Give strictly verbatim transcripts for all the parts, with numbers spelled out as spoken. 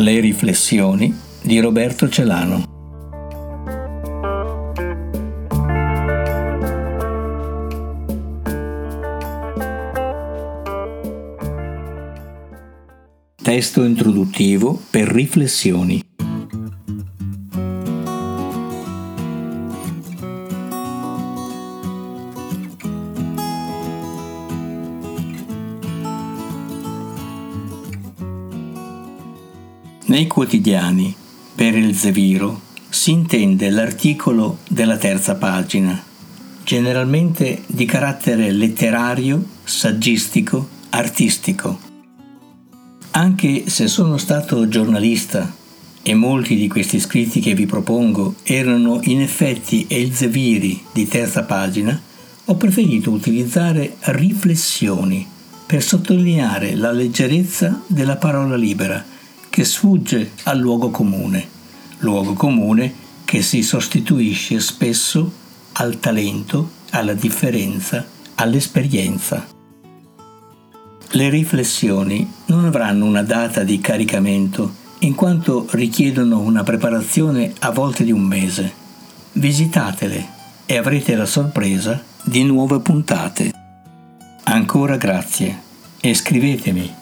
Le riflessioni di Roberto Celano. Testo introduttivo per riflessioni. Nei quotidiani, per Elzevìro, si intende l'articolo della terza pagina, generalmente di carattere letterario, saggistico, artistico. Anche se sono stato giornalista e molti di questi scritti che vi propongo erano in effetti elzeviri di terza pagina, ho preferito utilizzare riflessioni per sottolineare la leggerezza della parola libera, che sfugge al luogo comune, luogo comune che si sostituisce spesso al talento, alla differenza, all'esperienza. Le riflessioni non avranno una data di caricamento, in quanto richiedono una preparazione a volte di un mese. Visitatele e avrete la sorpresa di nuove puntate. Ancora grazie e scrivetemi.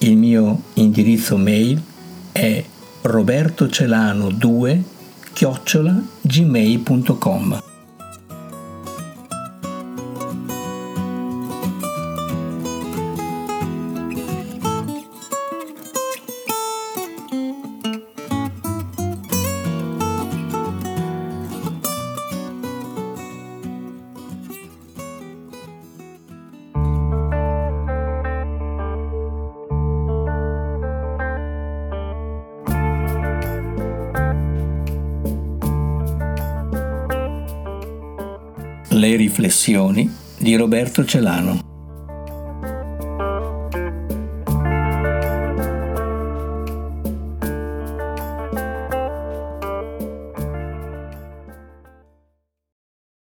Il mio indirizzo mail è robertocelano due chiocciola gmail punto com. Le riflessioni di Roberto Celano.